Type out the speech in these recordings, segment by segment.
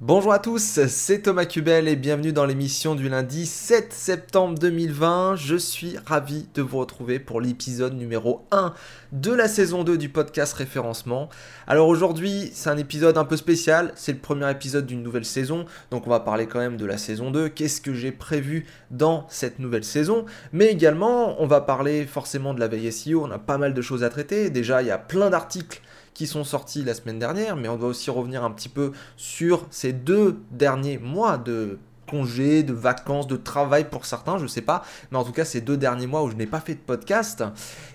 Bonjour à tous, c'est Thomas Cubel et bienvenue dans l'émission du lundi 7 septembre 2020. Je suis ravi de vous retrouver pour l'épisode numéro 1 de la saison 2 du podcast Référencement. Alors aujourd'hui, c'est un épisode un peu spécial, c'est le premier épisode d'une nouvelle saison, donc on va parler quand même de la saison 2, qu'est-ce que j'ai prévu dans cette nouvelle saison, mais également on va parler forcément de la veille SEO, on a pas mal de choses à traiter. Déjà, il y a plein d'articles qui sont sortis la semaine dernière, mais on doit aussi revenir un petit peu sur ces deux derniers mois de congés, de vacances, de travail pour certains, je sais pas, mais en tout cas ces deux derniers mois où je n'ai pas fait de podcast.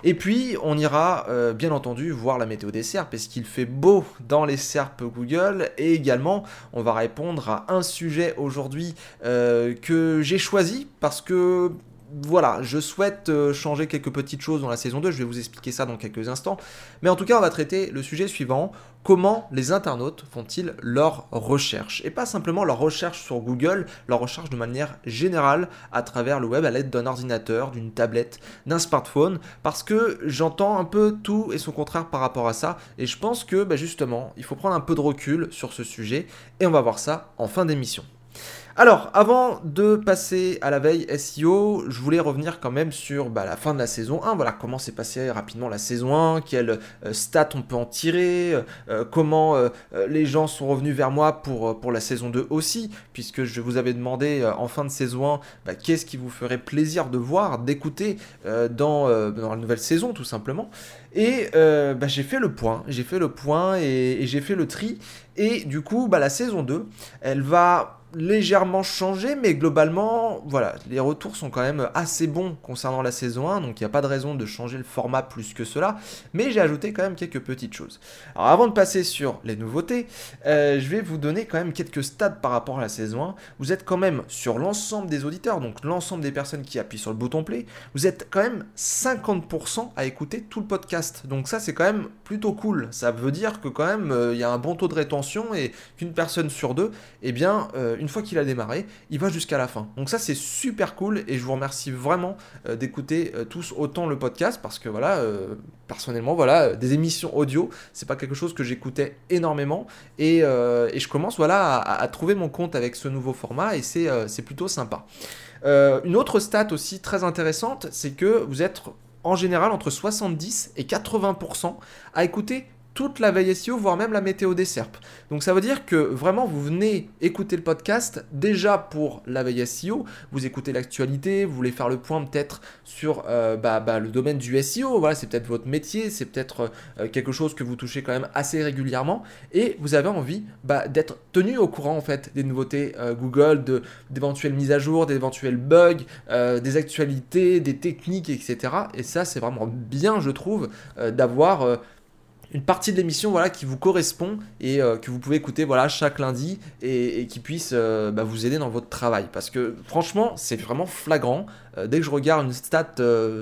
Et puis on ira bien entendu voir la météo des SERP, parce qu'il fait beau dans les SERP Google, et également on va répondre à un sujet aujourd'hui que j'ai choisi parce que voilà, je souhaite changer quelques petites choses dans la saison 2, je vais vous expliquer ça dans quelques instants. Mais en tout cas, on va traiter le sujet suivant, comment les internautes font-ils leur recherche? Et pas simplement leur recherche sur Google, leur recherche de manière générale à travers le web à l'aide d'un ordinateur, d'une tablette, d'un smartphone, parce que j'entends un peu tout et son contraire par rapport à ça, et je pense que justement, il faut prendre un peu de recul sur ce sujet, et on va voir ça en fin d'émission. Alors, avant de passer à la veille SEO, je voulais revenir quand même sur la fin de la saison 1, voilà comment s'est passée rapidement la saison 1, quelles stats on peut en tirer, comment les gens sont revenus vers moi pour la saison 2 aussi, puisque je vous avais demandé en fin de saison 1, qu'est-ce qui vous ferait plaisir de voir, d'écouter dans la nouvelle saison tout simplement. Et j'ai fait le point et j'ai fait le tri, et du coup la saison 2, elle va légèrement changé, mais globalement, voilà, les retours sont quand même assez bons concernant la saison 1, donc il n'y a pas de raison de changer le format plus que cela, mais j'ai ajouté quand même quelques petites choses. Alors avant de passer sur les nouveautés, je vais vous donner quand même quelques stats par rapport à la saison 1. Vous êtes quand même sur l'ensemble des auditeurs, donc l'ensemble des personnes qui appuient sur le bouton play, vous êtes quand même 50% à écouter tout le podcast, donc ça c'est quand même plutôt cool, ça veut dire que quand même il y a un bon taux de rétention et qu'une personne sur deux, une fois qu'il a démarré, il va jusqu'à la fin. Donc ça, c'est super cool et je vous remercie vraiment d'écouter tous autant le podcast parce que voilà, personnellement, des émissions audio, c'est pas quelque chose que j'écoutais énormément et je commence à trouver mon compte avec ce nouveau format et c'est plutôt sympa. Une autre stat aussi très intéressante, c'est que vous êtes en général entre 70 et 80% à écouter toute la veille SEO, voire même la météo des SERP. Donc ça veut dire que vraiment vous venez écouter le podcast déjà pour la veille SEO, vous écoutez l'actualité, vous voulez faire le point peut-être sur le domaine du SEO, voilà, c'est peut-être votre métier, c'est peut-être quelque chose que vous touchez quand même assez régulièrement et vous avez envie d'être tenu au courant en fait des nouveautés Google, d'éventuelles mises à jour, d'éventuels bugs, des actualités, des techniques, etc. Et ça c'est vraiment bien je trouve d'avoir une partie de l'émission qui vous correspond et que vous pouvez écouter chaque lundi et qui puisse vous aider dans votre travail. Parce que franchement, c'est vraiment flagrant. Dès que je regarde une stat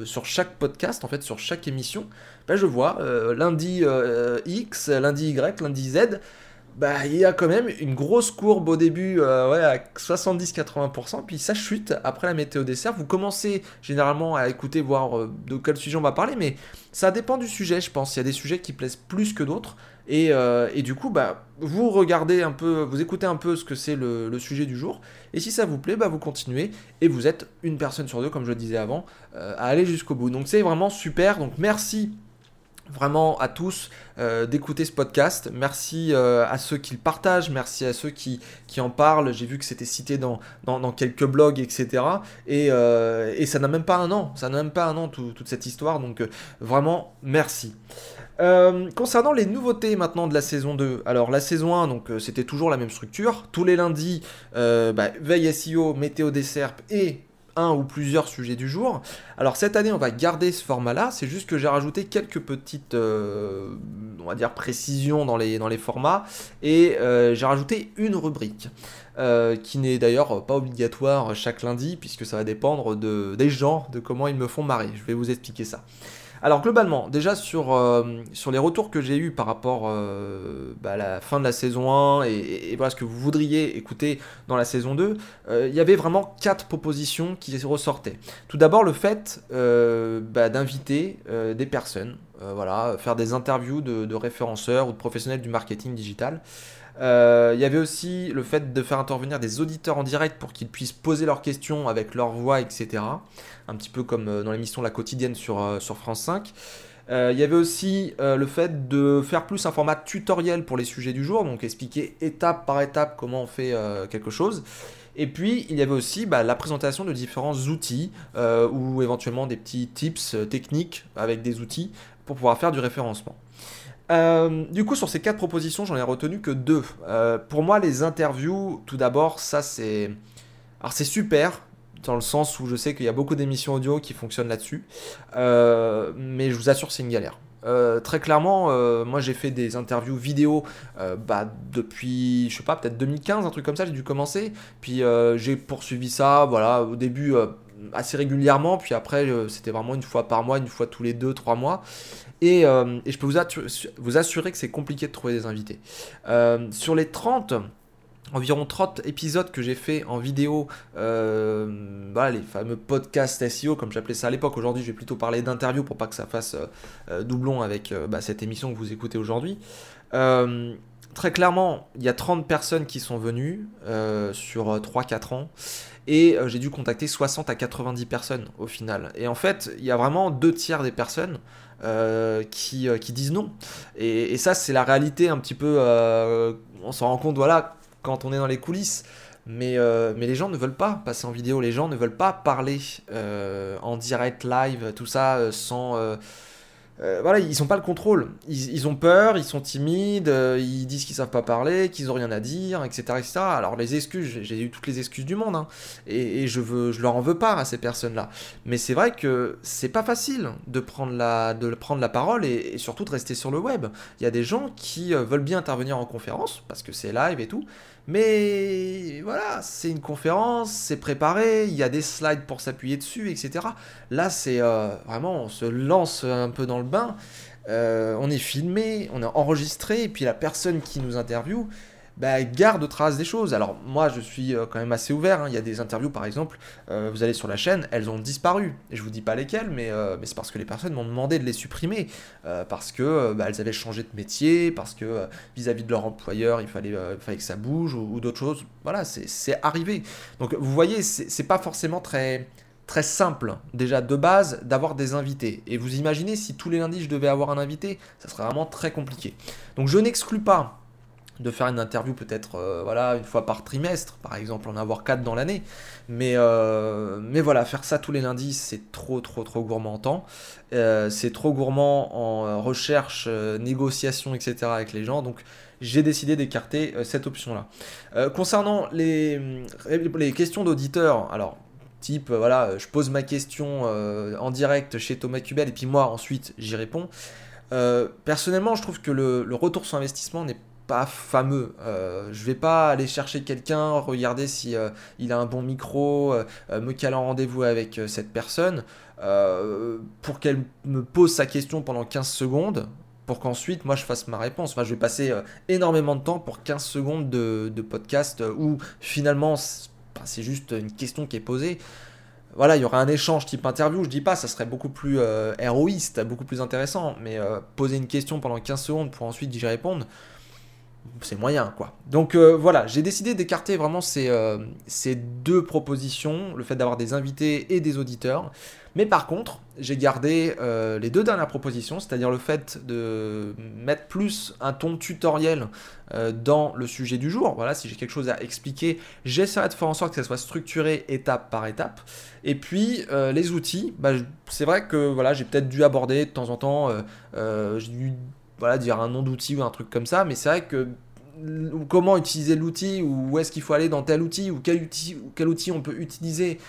sur chaque podcast, en fait sur chaque émission, je vois lundi X, lundi Y, lundi Z, il y a quand même une grosse courbe au début à 70-80%, puis ça chute après la météo des SERP. Vous commencez généralement à écouter, voir de quel sujet on va parler, mais ça dépend du sujet, je pense. Il y a des sujets qui plaisent plus que d'autres, et du coup, vous regardez un peu, vous écoutez un peu ce que c'est le sujet du jour, et si ça vous plaît, vous continuez, et vous êtes une personne sur deux, comme je le disais avant, à aller jusqu'au bout. Donc c'est vraiment super, donc merci vraiment à tous d'écouter ce podcast, merci à ceux qui le partagent, merci à ceux qui en parlent, j'ai vu que c'était cité dans quelques blogs, etc. Et ça n'a même pas un an, toute cette histoire, donc vraiment merci. Concernant les nouveautés maintenant de la saison 2, alors la saison 1, donc c'était toujours la même structure, tous les lundis, veille SEO, météo des SERP et un ou plusieurs sujets du jour. Alors cette année on va garder ce format là, c'est juste que j'ai rajouté quelques petites précisions dans les formats et j'ai rajouté une rubrique qui n'est d'ailleurs pas obligatoire chaque lundi puisque ça va dépendre des gens, de comment ils me font marrer, je vais vous expliquer ça. Alors globalement, déjà sur les retours que j'ai eu par rapport à la fin de la saison 1 et voilà ce que vous voudriez écouter dans la saison 2, il y avait vraiment 4 propositions qui ressortaient. Tout d'abord le fait d'inviter des personnes, faire des interviews de référenceurs ou de professionnels du marketing digital. Il y avait aussi le fait de faire intervenir des auditeurs en direct pour qu'ils puissent poser leurs questions avec leur voix, etc. Un petit peu comme dans l'émission La Quotidienne sur France 5. Il y avait aussi le fait de faire plus un format tutoriel pour les sujets du jour, donc expliquer étape par étape comment on fait quelque chose. Et puis, il y avait aussi la présentation de différents outils ou éventuellement des petits tips techniques avec des outils pour pouvoir faire du référencement. Du coup, sur ces 4 propositions, j'en ai retenu que 2. Pour moi, les interviews, tout d'abord, ça c'est... Alors c'est super, dans le sens où je sais qu'il y a beaucoup d'émissions audio qui fonctionnent là-dessus, mais je vous assure, c'est une galère. Très clairement, moi j'ai fait des interviews vidéo depuis, je sais pas, peut-être 2015, un truc comme ça, j'ai dû commencer, puis j'ai poursuivi ça, voilà, au début assez régulièrement, puis après c'était vraiment une fois par mois, une fois tous les 2-3 mois, et je peux vous assurer que c'est compliqué de trouver des invités. Sur les environ 30 épisodes que j'ai fait en vidéo, voilà, les fameux podcasts SEO comme j'appelais ça à l'époque. Aujourd'hui, je vais plutôt parler d'interviews pour pas que ça fasse doublon avec cette émission que vous écoutez aujourd'hui. Très clairement, il y a 30 personnes qui sont venues sur 3-4 ans et j'ai dû contacter 60 à 90 personnes au final. Et en fait, il y a vraiment 2 tiers des personnes qui disent non. Et ça, c'est la réalité un petit peu, on s'en rend compte, voilà, quand on est dans les coulisses, mais les gens ne veulent pas passer en vidéo, les gens ne veulent pas parler en direct, live, tout ça, sans... voilà, ils n'ont pas le contrôle, ils ont peur, ils sont timides, ils disent qu'ils ne savent pas parler, qu'ils n'ont rien à dire, etc., etc. Alors les excuses, j'ai eu toutes les excuses du monde, hein, et je leur en veux pas à ces personnes-là. Mais c'est vrai que c'est pas facile de prendre la parole et surtout de rester sur le web. Il y a des gens qui veulent bien intervenir en conférence, parce que c'est live et tout, mais voilà, c'est une conférence, c'est préparé, il y a des slides pour s'appuyer dessus, etc. Là, c'est vraiment, on se lance un peu dans le bain, on est filmé, on est enregistré, et puis la personne qui nous interviewe garde trace des choses. Alors moi, je suis quand même assez ouvert, hein. Il y a des interviews, par exemple, vous allez sur la chaîne, elles ont disparu. Et je vous dis pas lesquelles, mais c'est parce que les personnes m'ont demandé de les supprimer, parce que elles avaient changé de métier, parce que vis-à-vis de leur employeur, il fallait que ça bouge, ou d'autres choses. Voilà, c'est arrivé. Donc vous voyez, c'est pas forcément très simple, déjà de base, d'avoir des invités. Et vous imaginez, si tous les lundis je devais avoir un invité, ça serait vraiment très compliqué. Donc je n'exclus pas de faire une interview peut-être voilà, une fois par trimestre, par exemple, en avoir 4 dans l'année. Mais voilà, faire ça tous les lundis, c'est trop gourmand en temps. C'est trop gourmand en recherche, négociation, etc. avec les gens. Donc j'ai décidé d'écarter cette option-là. Concernant les questions d'auditeurs, alors... type, voilà, je pose ma question en direct chez Thomas Cubel et puis moi, ensuite, j'y réponds. Personnellement, je trouve que le retour sur investissement n'est pas fameux. Je vais pas aller chercher quelqu'un, regarder si il a un bon micro, me caler en rendez-vous avec cette personne pour qu'elle me pose sa question pendant 15 secondes. Pour qu'ensuite, moi, je fasse ma réponse. Enfin, je vais passer énormément de temps pour 15 secondes de podcast où, finalement... c'est juste une question qui est posée. Voilà, il y aura un échange type interview, je dis pas, ça serait beaucoup plus héroïste, beaucoup plus intéressant, mais poser une question pendant 15 secondes pour ensuite y répondre, c'est moyen, quoi. Donc voilà, j'ai décidé d'écarter vraiment ces 2 propositions, le fait d'avoir des invités et des auditeurs. Mais par contre, j'ai gardé les 2 dernières propositions, c'est-à-dire le fait de mettre plus un ton tutoriel dans le sujet du jour. Voilà, si j'ai quelque chose à expliquer, j'essaierai de faire en sorte que ça soit structuré étape par étape. Et puis, les outils, c'est vrai que voilà, j'ai peut-être dû aborder de temps en temps, j'ai dû dire un nom d'outil ou un truc comme ça, mais c'est vrai que comment utiliser l'outil, ou où est-ce qu'il faut aller dans tel outil, ou quel outil on peut utiliser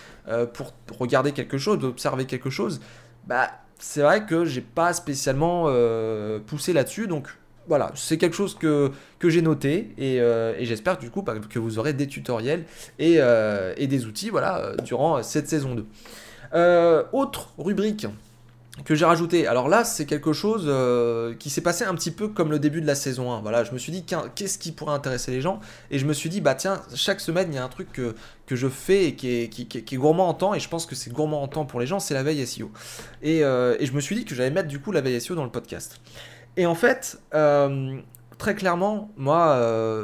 pour regarder quelque chose, observer quelque chose, c'est vrai que j'ai pas spécialement poussé là-dessus. Donc voilà, c'est quelque chose que j'ai noté, et j'espère du coup que vous aurez des tutoriels et des outils, voilà, durant cette saison 2. Autre rubrique que j'ai rajouté, alors là c'est quelque chose qui s'est passé un petit peu comme le début de la saison 1, voilà, je me suis dit qu'est-ce qui pourrait intéresser les gens, et je me suis dit tiens, chaque semaine il y a un truc que je fais et qui est gourmand en temps, et je pense que c'est gourmand en temps pour les gens, c'est la veille SEO, et je me suis dit que j'allais mettre du coup la veille SEO dans le podcast. Et en fait, très clairement, moi,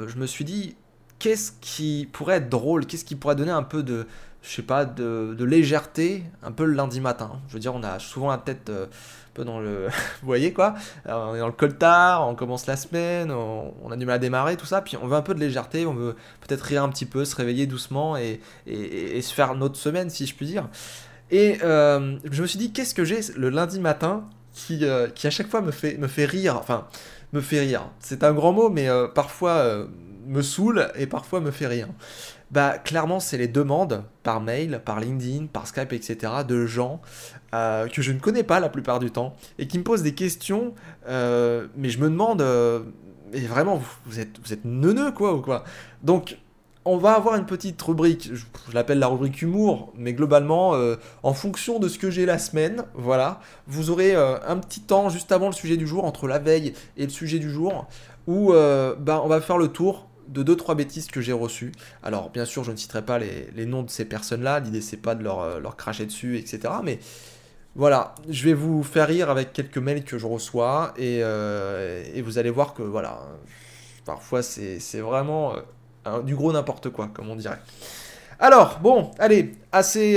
je me suis dit, qu'est-ce qui pourrait être drôle? Qu'est-ce qui pourrait donner un peu de, je sais pas, de légèreté, un peu le lundi matin? Je veux dire, on a souvent la tête un peu dans le... Vous voyez quoi? Alors, on est dans le coltard, on commence la semaine, on a du mal à démarrer, tout ça. Puis on veut un peu de légèreté, on veut peut-être rire un petit peu, se réveiller doucement et se faire notre semaine, si je puis dire. Et je me suis dit, qu'est-ce que j'ai le lundi matin qui à chaque fois me fait rire, enfin... me fait rire, c'est un grand mot, mais parfois me saoule et parfois me fait rire. Bah clairement c'est les demandes par mail, par LinkedIn, par Skype, etc. de gens que je ne connais pas la plupart du temps et qui me posent des questions, mais je me demande, et vraiment vous êtes neuneux quoi ou quoi. Donc on va avoir une petite rubrique, je l'appelle la rubrique humour, mais globalement, en fonction de ce que j'ai la semaine, voilà, vous aurez un petit temps juste avant le sujet du jour, entre la veille et le sujet du jour, où on va faire le tour de 2-3 bêtises que j'ai reçues. Alors bien sûr, je ne citerai pas les noms de ces personnes-là, l'idée c'est pas de leur cracher dessus, etc. Mais voilà, je vais vous faire rire avec quelques mails que je reçois, et vous allez voir que voilà, parfois c'est vraiment... du gros n'importe quoi, comme on dirait. Alors, bon, allez, assez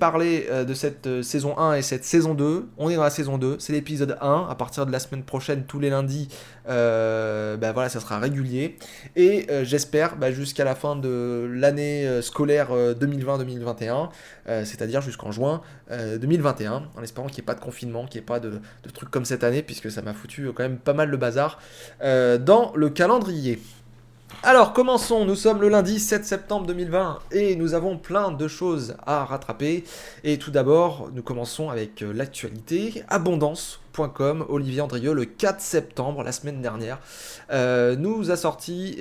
parlé de cette saison 1 et cette saison 2. On est dans la saison 2, c'est l'épisode 1. À partir de la semaine prochaine, tous les lundis, voilà, ça sera régulier. Et j'espère jusqu'à la fin de l'année scolaire 2020-2021, c'est-à-dire jusqu'en juin 2021, en espérant qu'il n'y ait pas de confinement, qu'il n'y ait pas de trucs comme cette année, puisque ça m'a foutu quand même pas mal le bazar dans le calendrier. Alors commençons, nous sommes le lundi 7 septembre 2020 et nous avons plein de choses à rattraper. Et tout d'abord, nous commençons avec l'actualité. Abondance.com, Olivier Andrieu, le 4 septembre, la semaine dernière, nous a sorti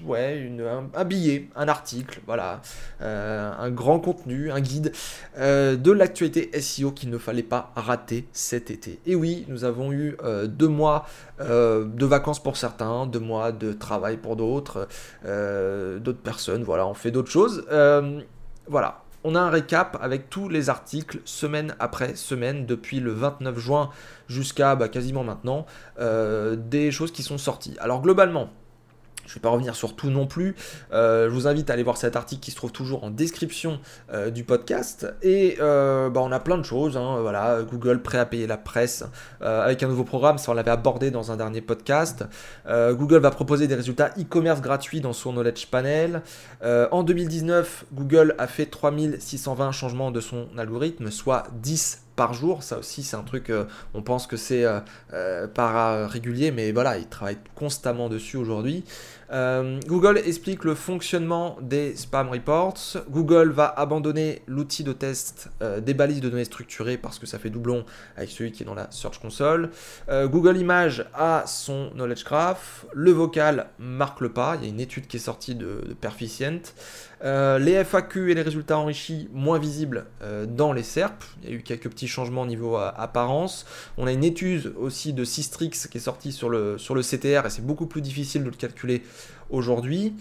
un billet, un article, voilà, un grand contenu, un guide de l'actualité SEO qu'il ne fallait pas rater cet été. Et oui, nous avons eu 2 mois de vacances pour certains, 2 mois de travail pour d'autres personnes, voilà, on fait d'autres choses. Voilà, on a un récap avec tous les articles, semaine après semaine, depuis le 29 juin jusqu'à quasiment maintenant, des choses qui sont sorties. Alors globalement, je ne vais pas revenir sur tout non plus. Je vous invite à aller voir cet article qui se trouve toujours en description du podcast. Et on a plein de choses. Hein, voilà, Google prêt à payer la presse avec un nouveau programme. Ça, on l'avait abordé dans un dernier podcast. Google va proposer des résultats e-commerce gratuits dans son Knowledge Panel. En 2019, Google a fait 3620 changements de son algorithme, soit 10 par jour. Ça aussi c'est un truc, on pense que c'est pas régulier, mais voilà, ils travaillent constamment dessus aujourd'hui. Google explique le fonctionnement des spam reports. Google va abandonner l'outil de test des balises de données structurées parce que ça fait doublon avec celui qui est dans la Search Console. Google Images a son Knowledge Graph. Le vocal marque le pas. Il y a une étude qui est sortie de Perficient. Les FAQ et les résultats enrichis moins visibles dans les SERP. Il y a eu quelques petits changements au niveau apparence. On a une étude aussi de Systrix qui est sortie sur le CTR et c'est beaucoup plus difficile de le calculer aujourd'hui.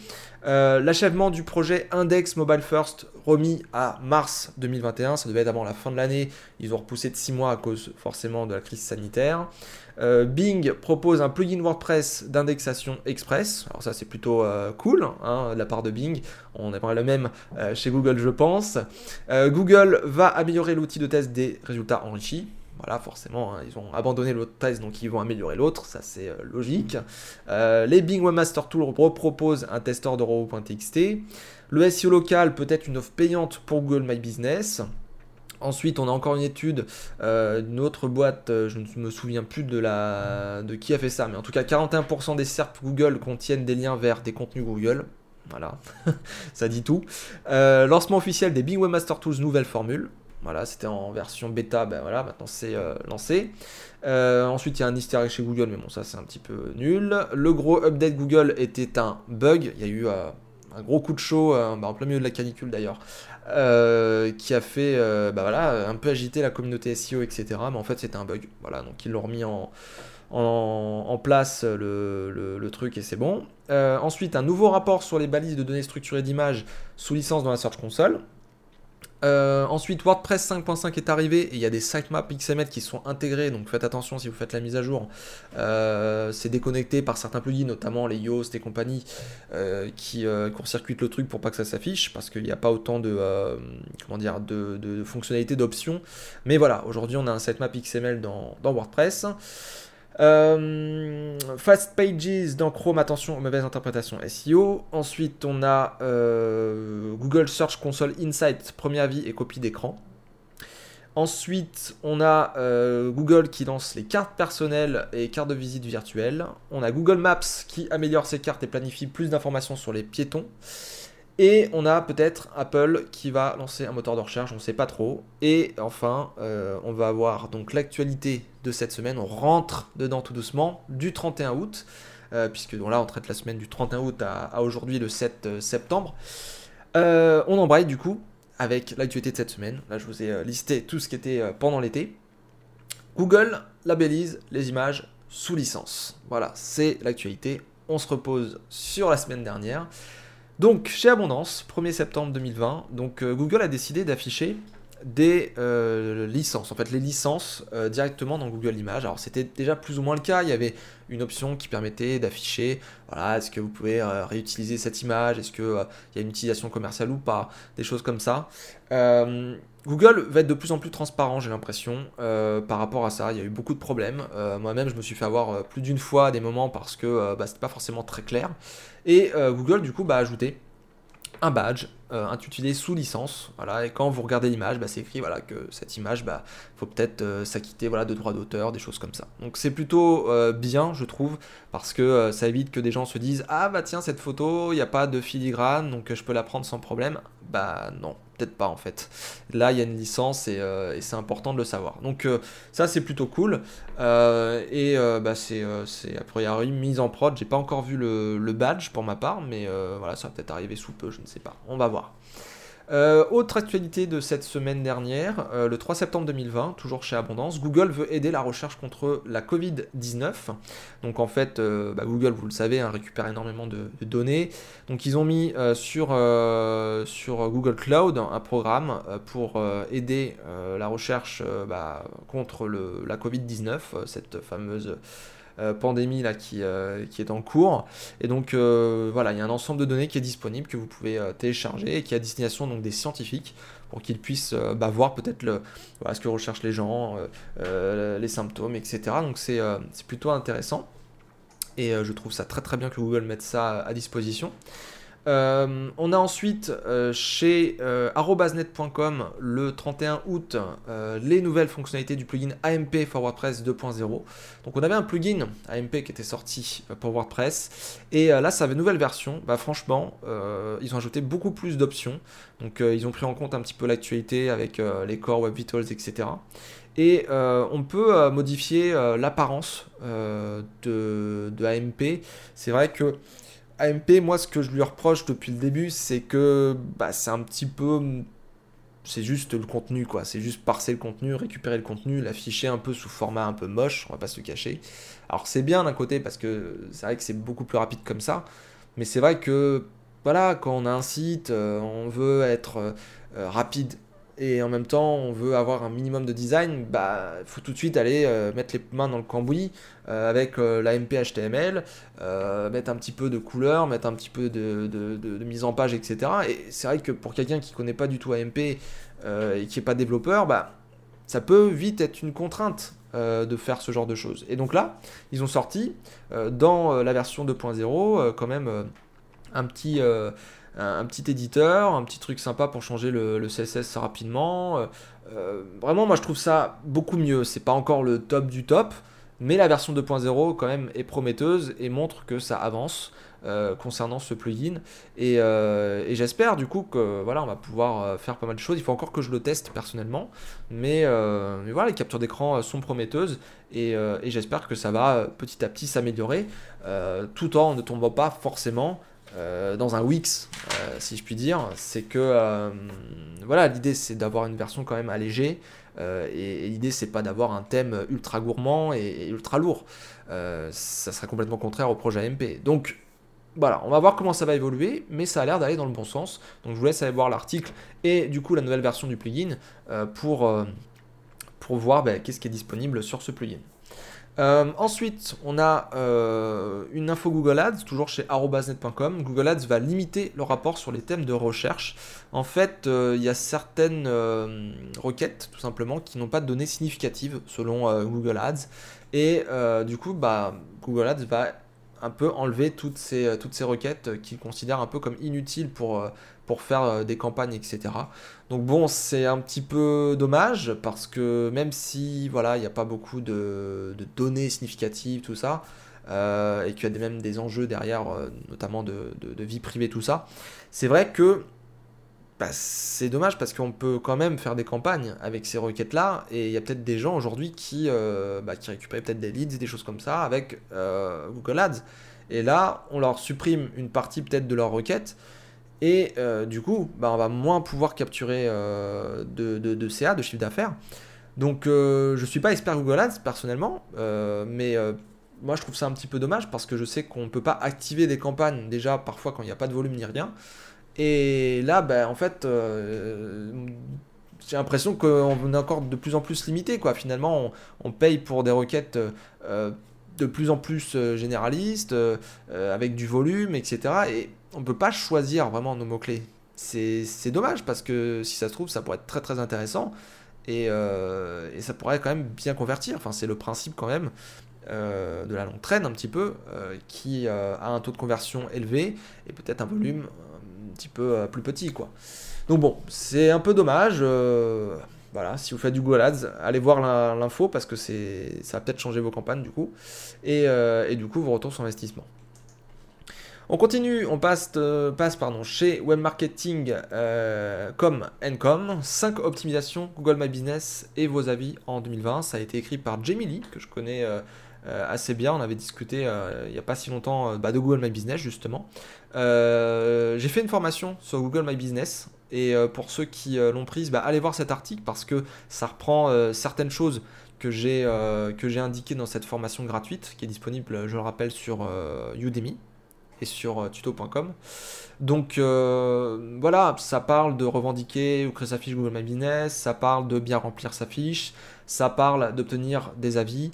L'achèvement du projet Index Mobile First remis à mars 2021, ça devait être avant la fin de l'année, ils ont repoussé de 6 mois à cause forcément de la crise sanitaire. Bing propose un plugin WordPress d'indexation express, alors ça c'est plutôt cool hein, de la part de Bing, on aimerait le même chez Google je pense. Google va améliorer l'outil de test des résultats enrichis. Voilà, forcément, hein, ils ont abandonné l'autre test, donc ils vont améliorer l'autre, ça c'est logique. Les Bing Webmaster Tools reproposent un testeur de row.txt. Le SEO local peut être une offre payante pour Google My Business. Ensuite, on a encore une étude d'une autre boîte, je ne me souviens plus de qui a fait ça, mais en tout cas, 41% des SERP Google contiennent des liens vers des contenus Google. Voilà, ça dit tout. Lancement officiel des Bing Webmaster Tools, nouvelle formule. Voilà, c'était en version bêta, voilà, maintenant c'est lancé. Ensuite, il y a un easter egg chez Google, mais bon, ça c'est un petit peu nul. Le gros update Google était un bug. Il y a eu un gros coup de chaud, en plein milieu de la canicule d'ailleurs, qui a fait un peu agiter la communauté SEO, etc. Mais en fait, c'était un bug. Voilà, donc ils l'ont remis en place le truc et c'est bon. Ensuite, un nouveau rapport sur les balises de données structurées d'images sous licence dans la Search Console. Ensuite, WordPress 5.5 est arrivé et il y a des sitemaps XML qui sont intégrés, donc faites attention si vous faites la mise à jour. C'est déconnecté par certains plugins, notamment les Yoast et compagnie, qui court-circuitent le truc pour pas que ça s'affiche, parce qu'il n'y a pas autant de, de fonctionnalités, d'options. Mais voilà, aujourd'hui on a un sitemap XML dans WordPress. Fast Pages dans Chrome, attention aux mauvaises interprétations SEO. Ensuite on a Google Search Console Insights, premier avis et copie d'écran. Ensuite on a Google qui lance les cartes personnelles et cartes de visite virtuelles. On a Google Maps qui améliore ses cartes et planifie plus d'informations sur les piétons. Et on a peut-être Apple qui va lancer un moteur de recherche, on ne sait pas trop. Et enfin, on va avoir donc l'actualité de cette semaine. On rentre dedans tout doucement du 31 août, puisque donc là on traite la semaine du 31 août à aujourd'hui le 7 septembre. On embraye du coup avec l'actualité de cette semaine. Là je vous ai listé tout ce qui était pendant l'été. Google labellise les images sous licence. Voilà, c'est l'actualité. On se repose sur la semaine dernière. Donc chez Abondance, 1er septembre 2020, donc, Google a décidé d'afficher des licences, en fait les licences directement dans Google Images. Alors c'était déjà plus ou moins le cas, il y avait une option qui permettait d'afficher, voilà, est-ce que vous pouvez réutiliser cette image, est-ce qu'il y a une utilisation commerciale ou pas, des choses comme ça. Google va être de plus en plus transparent, j'ai l'impression, par rapport à ça. Il y a eu beaucoup de problèmes. Moi-même, je me suis fait avoir plus d'une fois à des moments parce que c'était pas forcément très clair. Et Google, du coup, a ajouté un badge intitulé sous licence. Voilà, et quand vous regardez l'image, c'est écrit voilà, que cette image, faut peut-être s'acquitter de droits d'auteur, des choses comme ça. Donc c'est plutôt bien, je trouve, parce que ça évite que des gens se disent « Ah bah tiens, cette photo, il n'y a pas de filigrane, donc je peux la prendre sans problème. » Bah non. Peut-être pas en fait. Là, il y a une licence et c'est important de le savoir. Donc ça, c'est plutôt cool. C'est a priori mise en prod. J'ai pas encore vu le badge pour ma part, mais voilà, ça va peut-être arriver sous peu, je ne sais pas. On va voir. Autre actualité de cette semaine dernière, le 3 septembre 2020, toujours chez Abondance, Google veut aider la recherche contre la Covid-19. Donc en fait, Google, vous le savez, récupère énormément de données. Donc ils ont mis sur Google Cloud un programme pour aider la recherche contre la Covid-19, cette fameuse pandémie là qui est en cours, et donc voilà, il y a un ensemble de données qui est disponible que vous pouvez télécharger et qui est à destination donc des scientifiques pour qu'ils puissent voir peut-être ce que recherchent les gens, les symptômes, etc. Donc c'est plutôt intéressant et je trouve ça très très bien que Google mette ça à disposition. On a ensuite chez arobasenet.com le 31 août les nouvelles fonctionnalités du plugin AMP for WordPress 2.0. Donc on avait un plugin AMP qui était sorti pour WordPress et là ça avait une nouvelle version. Franchement ils ont ajouté beaucoup plus d'options. Donc ils ont pris en compte un petit peu l'actualité avec les Core Web Vitals, etc. Et on peut modifier l'apparence de AMP. C'est vrai que AMP, moi, ce que je lui reproche depuis le début, c'est que c'est un petit peu... C'est juste le contenu, quoi. C'est juste parser le contenu, récupérer le contenu, l'afficher un peu sous format un peu moche, on va pas se le cacher. Alors, c'est bien d'un côté, parce que c'est vrai que c'est beaucoup plus rapide comme ça, mais c'est vrai que, voilà, quand on a un site, on veut être rapide, et en même temps, on veut avoir un minimum de design, faut tout de suite aller mettre les mains dans le cambouis avec l'AMP HTML, mettre un petit peu de couleur, mettre un petit peu de mise en page, etc. Et c'est vrai que pour quelqu'un qui ne connaît pas du tout AMP et qui n'est pas développeur, ça peut vite être une contrainte de faire ce genre de choses. Et donc là, ils ont sorti dans la version 2.0 quand même un petit éditeur, un petit truc sympa pour changer le CSS rapidement. Vraiment, moi, je trouve ça beaucoup mieux. C'est pas encore le top du top, mais la version 2.0 quand même est prometteuse et montre que ça avance concernant ce plugin. Et j'espère du coup que voilà, on va pouvoir faire pas mal de choses. Il faut encore que je le teste personnellement, mais voilà, les captures d'écran sont prometteuses et j'espère que ça va petit à petit s'améliorer tout en ne tombant pas forcément dans un Wix, si je puis dire. C'est que voilà, l'idée c'est d'avoir une version quand même allégée et l'idée c'est pas d'avoir un thème ultra gourmand et ultra lourd, ça serait complètement contraire au projet AMP. Donc voilà, on va voir comment ça va évoluer, mais ça a l'air d'aller dans le bon sens. Donc je vous laisse aller voir l'article et du coup la nouvelle version du plugin pour voir qu'est-ce qui est disponible sur ce plugin. Ensuite, on a une info Google Ads, toujours chez arobasenet.com. Google Ads va limiter le rapport sur les thèmes de recherche. En fait, il y a certaines requêtes, tout simplement, qui n'ont pas de données significatives selon Google Ads. Et du coup, Google Ads va un peu enlever toutes ces requêtes qu'il considère un peu comme inutiles pour faire des campagnes, etc. Donc bon, c'est un petit peu dommage parce que même si voilà, il n'y a pas beaucoup de données significatives, tout ça, et qu'il y a même des enjeux derrière, notamment de vie privée, tout ça, c'est vrai que c'est dommage parce qu'on peut quand même faire des campagnes avec ces requêtes-là, et il y a peut-être des gens aujourd'hui qui récupèrent peut-être des leads, des choses comme ça avec Google Ads. Et là, on leur supprime une partie peut-être de leurs requêtes, et du coup, on va moins pouvoir capturer de CA, de chiffre d'affaires. Donc, je ne suis pas expert Google Ads personnellement, mais moi, je trouve ça un petit peu dommage parce que je sais qu'on ne peut pas activer des campagnes déjà parfois quand il n'y a pas de volume ni rien. Et là, en fait, j'ai l'impression qu'on est encore de plus en plus limité, quoi. Finalement, on paye pour des requêtes de plus en plus généralistes, avec du volume, etc. Et on ne peut pas choisir vraiment nos mots-clés. C'est dommage parce que si ça se trouve, ça pourrait être très très intéressant et ça pourrait quand même bien convertir. Enfin, c'est le principe quand même de la longue traîne un petit peu qui a un taux de conversion élevé et peut-être un volume petit peu plus petit, quoi. Donc bon, c'est un peu dommage. Voilà, si vous faites du Google Ads, allez voir l'info parce que ça va peut-être changer vos campagnes du coup et du coup vos retours sur investissement. On continue, on passe chez webmarketing.com, 5 optimisations Google My Business et vos avis en 2020. Ça a été écrit par Jamie Lee, que je connais assez bien. On avait discuté il n'y a pas si longtemps de Google My Business justement. J'ai fait une formation sur Google My Business et pour ceux qui l'ont prise, allez voir cet article parce que ça reprend certaines choses que j'ai indiquées dans cette formation gratuite qui est disponible, je le rappelle, sur Udemy et sur tuto.com. Donc voilà, ça parle de revendiquer ou créer sa fiche Google My Business, ça parle de bien remplir sa fiche, ça parle d'obtenir des avis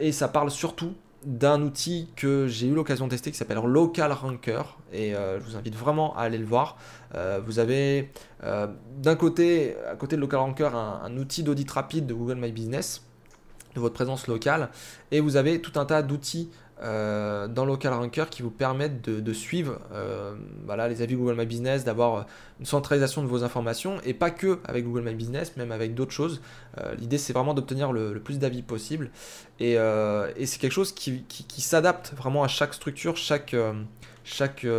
et ça parle surtout d'un outil que j'ai eu l'occasion de tester qui s'appelle LocalRanker et je vous invite vraiment à aller le voir. Vous avez d'un côté, à côté de LocalRanker, un outil d'audit rapide de Google My Business, de votre présence locale, et vous avez tout un tas d'outils dans LocalRanker qui vous permettent de suivre les avis Google My Business, d'avoir une centralisation de vos informations et pas que avec Google My Business, même avec d'autres choses. L'idée, c'est vraiment d'obtenir le plus d'avis possible et c'est quelque chose qui s'adapte vraiment à chaque structure, chaque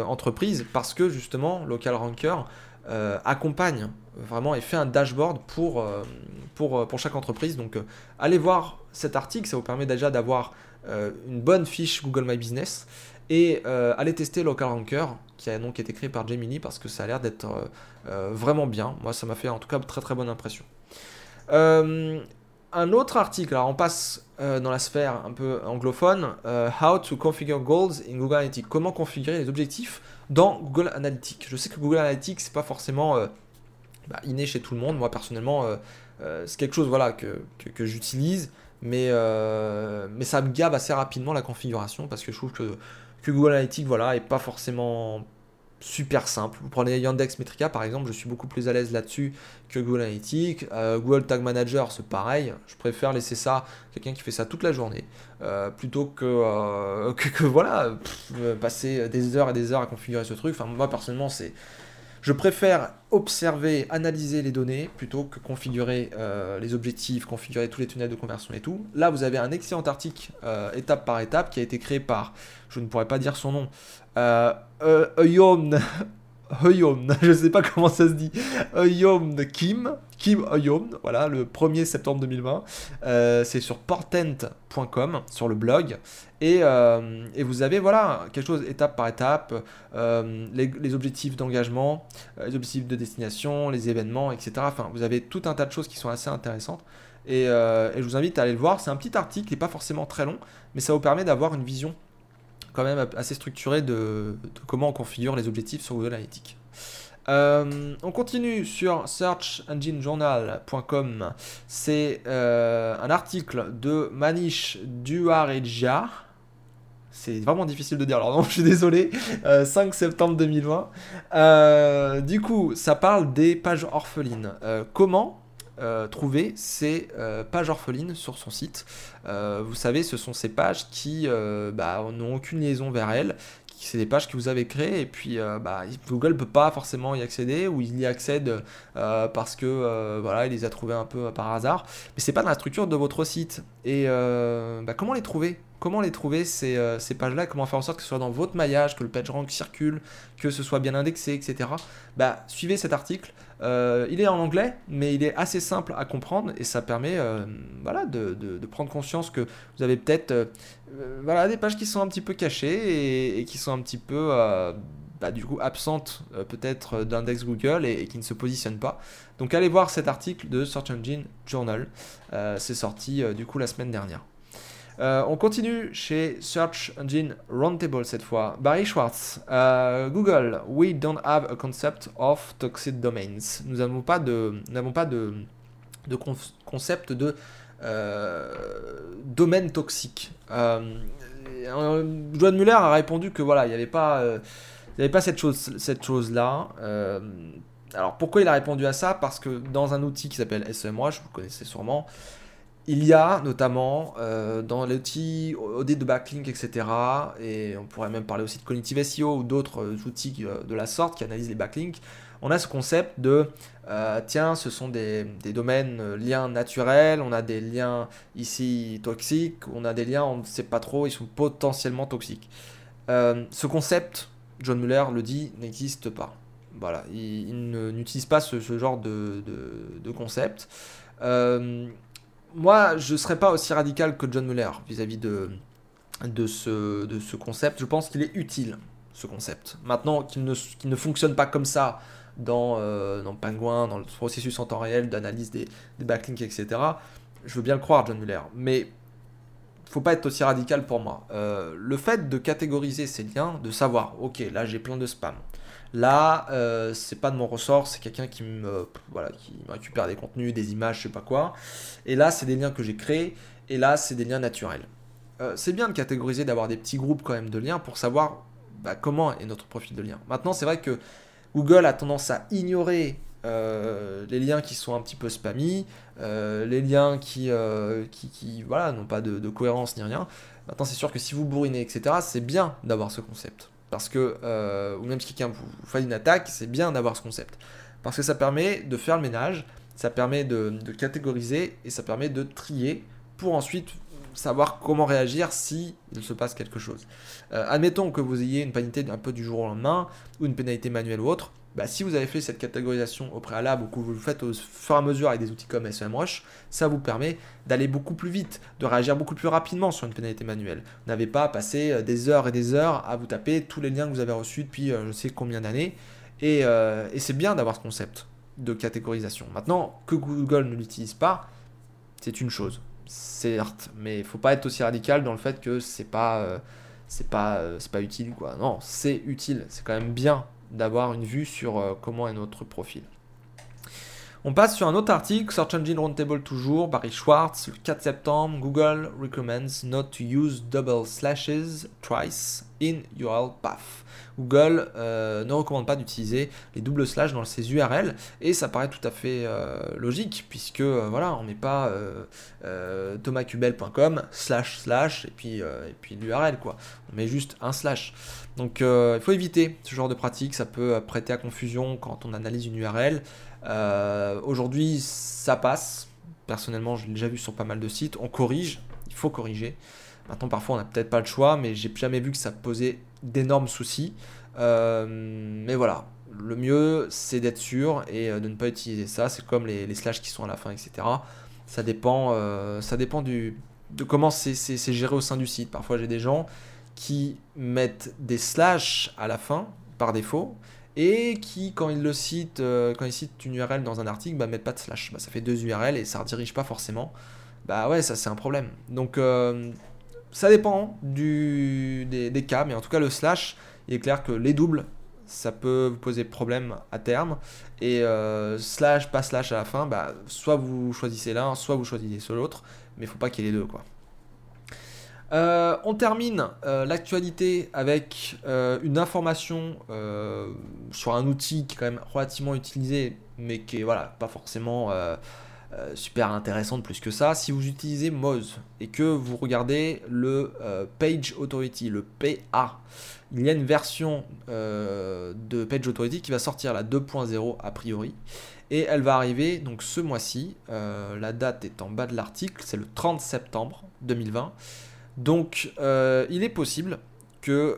entreprise parce que justement LocalRanker accompagne vraiment et fait un dashboard pour chaque entreprise. Donc allez voir cet article, ça vous permet déjà d'avoir une bonne fiche Google My Business et aller tester LocalRanker qui a donc été créé par Jamie Lee parce que ça a l'air d'être vraiment bien. Moi, ça m'a fait en tout cas très très bonne impression. Un autre article, alors on passe dans la sphère un peu anglophone, How to configure goals in Google Analytics, comment configurer les objectifs dans Google Analytics. Je sais que Google Analytics, c'est pas forcément inné chez tout le monde. Moi personnellement, c'est quelque chose que j'utilise. Mais ça me gave assez rapidement la configuration parce que je trouve que Google Analytics est pas forcément super simple. Vous prenez Yandex Metrica par exemple, je suis beaucoup plus à l'aise là-dessus que Google Analytics. Google Tag Manager, c'est pareil, je préfère laisser ça à quelqu'un qui fait ça toute la journée plutôt que passer des heures et des heures à configurer ce truc. Enfin, moi personnellement, je préfère observer, analyser les données plutôt que configurer les objectifs, configurer tous les tunnels de conversion et tout. Là, vous avez un excellent article étape par étape qui a été créé par, je ne pourrais pas dire son nom, Euyomn, je ne sais pas comment ça se dit, Euyomn Kim Euyomn, voilà, le 1er septembre 2020. C'est sur portent.com, sur le blog. Et vous avez quelque chose étape par étape, les objectifs d'engagement, les objectifs de destination, les événements, etc. Enfin, vous avez tout un tas de choses qui sont assez intéressantes. Et je vous invite à aller le voir. C'est un petit article, il n'est pas forcément très long, mais ça vous permet d'avoir une vision quand même assez structuré de comment on configure les objectifs sur Google Analytics. On continue sur searchenginejournal.com. C'est un article de Manish Duareja. C'est vraiment difficile de dire leur nom, je suis désolé. 5 septembre 2020. Du coup, ça parle des pages orphelines. Comment trouver ces pages orphelines sur son site. Vous savez, ce sont ces pages qui n'ont aucune liaison vers elles. C'est des pages que vous avez créées et puis Google ne peut pas forcément y accéder, ou il y accède parce que il les a trouvés un peu par hasard, mais c'est pas dans la structure de votre site. Et comment les trouver? Comment les trouver ces pages-là? Comment faire en sorte que ce soit dans votre maillage, que le PageRank circule, que ce soit bien indexé, etc. Suivez cet article. Il est en anglais, mais il est assez simple à comprendre et ça permet de prendre conscience que vous avez peut-être des pages qui sont un petit peu cachées et qui sont un petit peu absentes peut-être d'index Google et qui ne se positionnent pas. Donc allez voir cet article de Search Engine Journal. C'est sorti la semaine dernière. On continue chez Search Engine Roundtable cette fois. Barry Schwartz, Google, we don't have a concept of toxic domains. Nous n'avons pas de concept de domaine toxique. John Mueller a répondu que il n'y avait pas, cette chose-là. Alors pourquoi il a répondu à ça? Parce que dans un outil qui s'appelle SMH, vous le connaissez sûrement, il y a notamment dans l'outil OD de backlink, etc. Et on pourrait même parler aussi de Cognitive SEO ou d'autres outils de la sorte qui analysent les backlinks. On a ce concept de ce sont des domaines liens naturels, on a des liens ici toxiques, on a des liens, on ne sait pas trop, ils sont potentiellement toxiques. Ce concept, John Mueller le dit, n'existe pas. Voilà, il n'utilise pas ce genre de concept. Moi, je ne serais pas aussi radical que John Mueller vis-à-vis de ce concept. Je pense qu'il est utile, ce concept. Maintenant, qu'il ne fonctionne pas comme ça dans Penguin, dans le processus en temps réel d'analyse des backlinks, etc. Je veux bien le croire, John Mueller. Mais il ne faut pas être aussi radical pour moi. Le fait de catégoriser ces liens, de savoir, ok, là j'ai plein de spam. Là, c'est pas de mon ressort, c'est quelqu'un qui me récupère des contenus, des images, je sais pas quoi. Et là, c'est des liens que j'ai créés. Et là, c'est des liens naturels. C'est bien de catégoriser, d'avoir des petits groupes quand même de liens pour savoir comment est notre profil de lien. Maintenant, c'est vrai que Google a tendance à ignorer les liens qui sont un petit peu spammy, les liens qui n'ont pas de cohérence ni rien. Maintenant, c'est sûr que si vous bourrinez, etc., c'est bien d'avoir ce concept. Parce que, ou même si quelqu'un vous fait une attaque, c'est bien d'avoir ce concept. Parce que ça permet de faire le ménage, ça permet de catégoriser et ça permet de trier pour ensuite savoir comment réagir si il se passe quelque chose. Admettons que vous ayez une pénalité un peu du jour au lendemain ou une pénalité manuelle ou autre. Si vous avez fait cette catégorisation au préalable ou que vous le faites au fur et à mesure avec des outils comme SEMrush, ça vous permet d'aller beaucoup plus vite, de réagir beaucoup plus rapidement sur une pénalité manuelle. Vous n'avez pas à passer des heures et des heures à vous taper tous les liens que vous avez reçus depuis je sais combien d'années. Et c'est bien d'avoir ce concept de catégorisation. Maintenant, que Google ne l'utilise pas, c'est une chose, certes, mais il ne faut pas être aussi radical dans le fait que c'est pas utile, quoi. Non, c'est utile, c'est quand même bien d'avoir une vue sur comment est notre profil. On passe sur un autre article, Search Engine Roundtable toujours, Barry Schwartz, le 4 septembre, Google recommends not to use double slashes twice in URL path. Google ne recommande pas d'utiliser les doubles slashes dans ses URL et ça paraît tout à fait logique puisque on ne met pas thomascubel.com / et puis l'URL quoi. On met juste un / donc il faut éviter ce genre de pratique, ça peut prêter à confusion quand on analyse une URL. Aujourd'hui ça passe, personnellement je l'ai déjà vu sur pas mal de sites, on corrige, il faut corriger. Maintenant, parfois, on n'a peut-être pas le choix, mais j'ai jamais vu que ça posait d'énormes soucis. Mais voilà, le mieux, c'est d'être sûr et de ne pas utiliser ça. C'est comme les slash qui sont à la fin, etc. Ça dépend de comment c'est géré au sein du site. Parfois, j'ai des gens qui mettent des slash à la fin, par défaut, et qui, quand ils citent une URL dans un article, mettent pas de slash. Ça fait 2 URL et ça ne redirige pas forcément. Ça, c'est un problème. Donc... ça dépend des cas, mais en tout cas le slash, il est clair que les doubles, ça peut vous poser problème à terme. Et slash, pas slash à la fin, bah, soit vous choisissez l'un, soit vous choisissez l'autre, mais il ne faut pas qu'il y ait les deux, quoi. On termine l'actualité avec une information sur un outil qui est quand même relativement utilisé, mais qui est voilà, pas forcément super intéressante plus que ça. Si vous utilisez Moz et que vous regardez le Page Authority, le PA, il y a une version de Page Authority qui va sortir la 2.0 a priori, et elle va arriver donc ce mois-ci. La date est en bas de l'article, c'est le 30 septembre 2020. Donc il est possible qu'il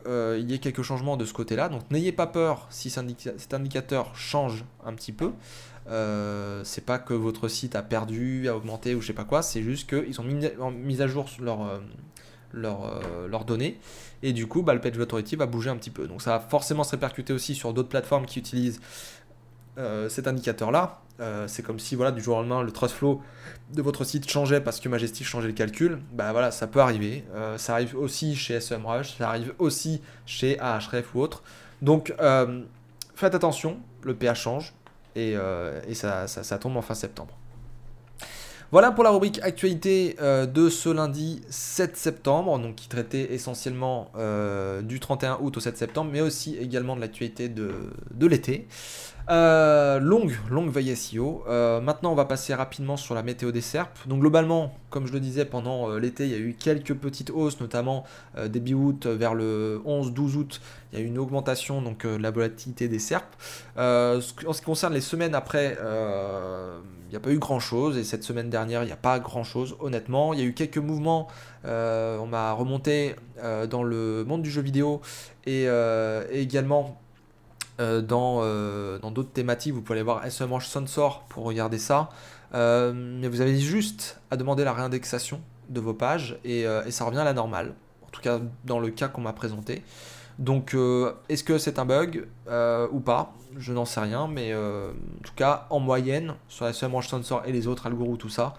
y ait quelques changements de ce côté-là. Donc n'ayez pas peur si cet indicateur change un petit peu. C'est pas que votre site a perdu, a augmenté ou je sais pas quoi. C'est juste qu'ils ont mis à jour leurs données. Et du coup, bah, le Page Authority va bouger un petit peu. Donc ça va forcément se répercuter aussi sur d'autres plateformes qui utilisent cet indicateur-là. C'est comme si voilà, du jour au lendemain le trust flow de votre site changeait parce que Majestic changeait le calcul. Bah voilà, ça peut arriver. Ça arrive aussi chez SEMrush, ça arrive aussi chez Ahref ou autre. Donc faites attention, le PA change et ça tombe en fin septembre. Voilà pour la rubrique actualité de ce lundi 7 septembre, donc qui traitait essentiellement du 31 août au 7 septembre, mais aussi également de l'actualité de l'été. Longue veille SEO. Maintenant, on va passer rapidement sur la météo des SERP. Donc globalement, comme je le disais, pendant l'été, il y a eu quelques petites hausses, notamment début août vers le 11-12 août, il y a eu une augmentation donc, de la volatilité des SERP. En ce qui concerne les semaines après, il n'y a pas eu grand-chose, et cette semaine dernière, il n'y a pas grand-chose, honnêtement. Il y a eu quelques mouvements, on m'a remonté dans le monde du jeu vidéo, et également dans d'autres thématiques. Vous pouvez aller voir SMH Sensor pour regarder ça. Mais vous avez juste à demander la réindexation de vos pages, et ça revient à la normale, en tout cas dans le cas qu'on m'a présenté. Donc est-ce que c'est un bug ou pas? Je n'en sais rien, mais en tout cas en moyenne sur SEMrush Sensor et les autres, Algorou, tout ça,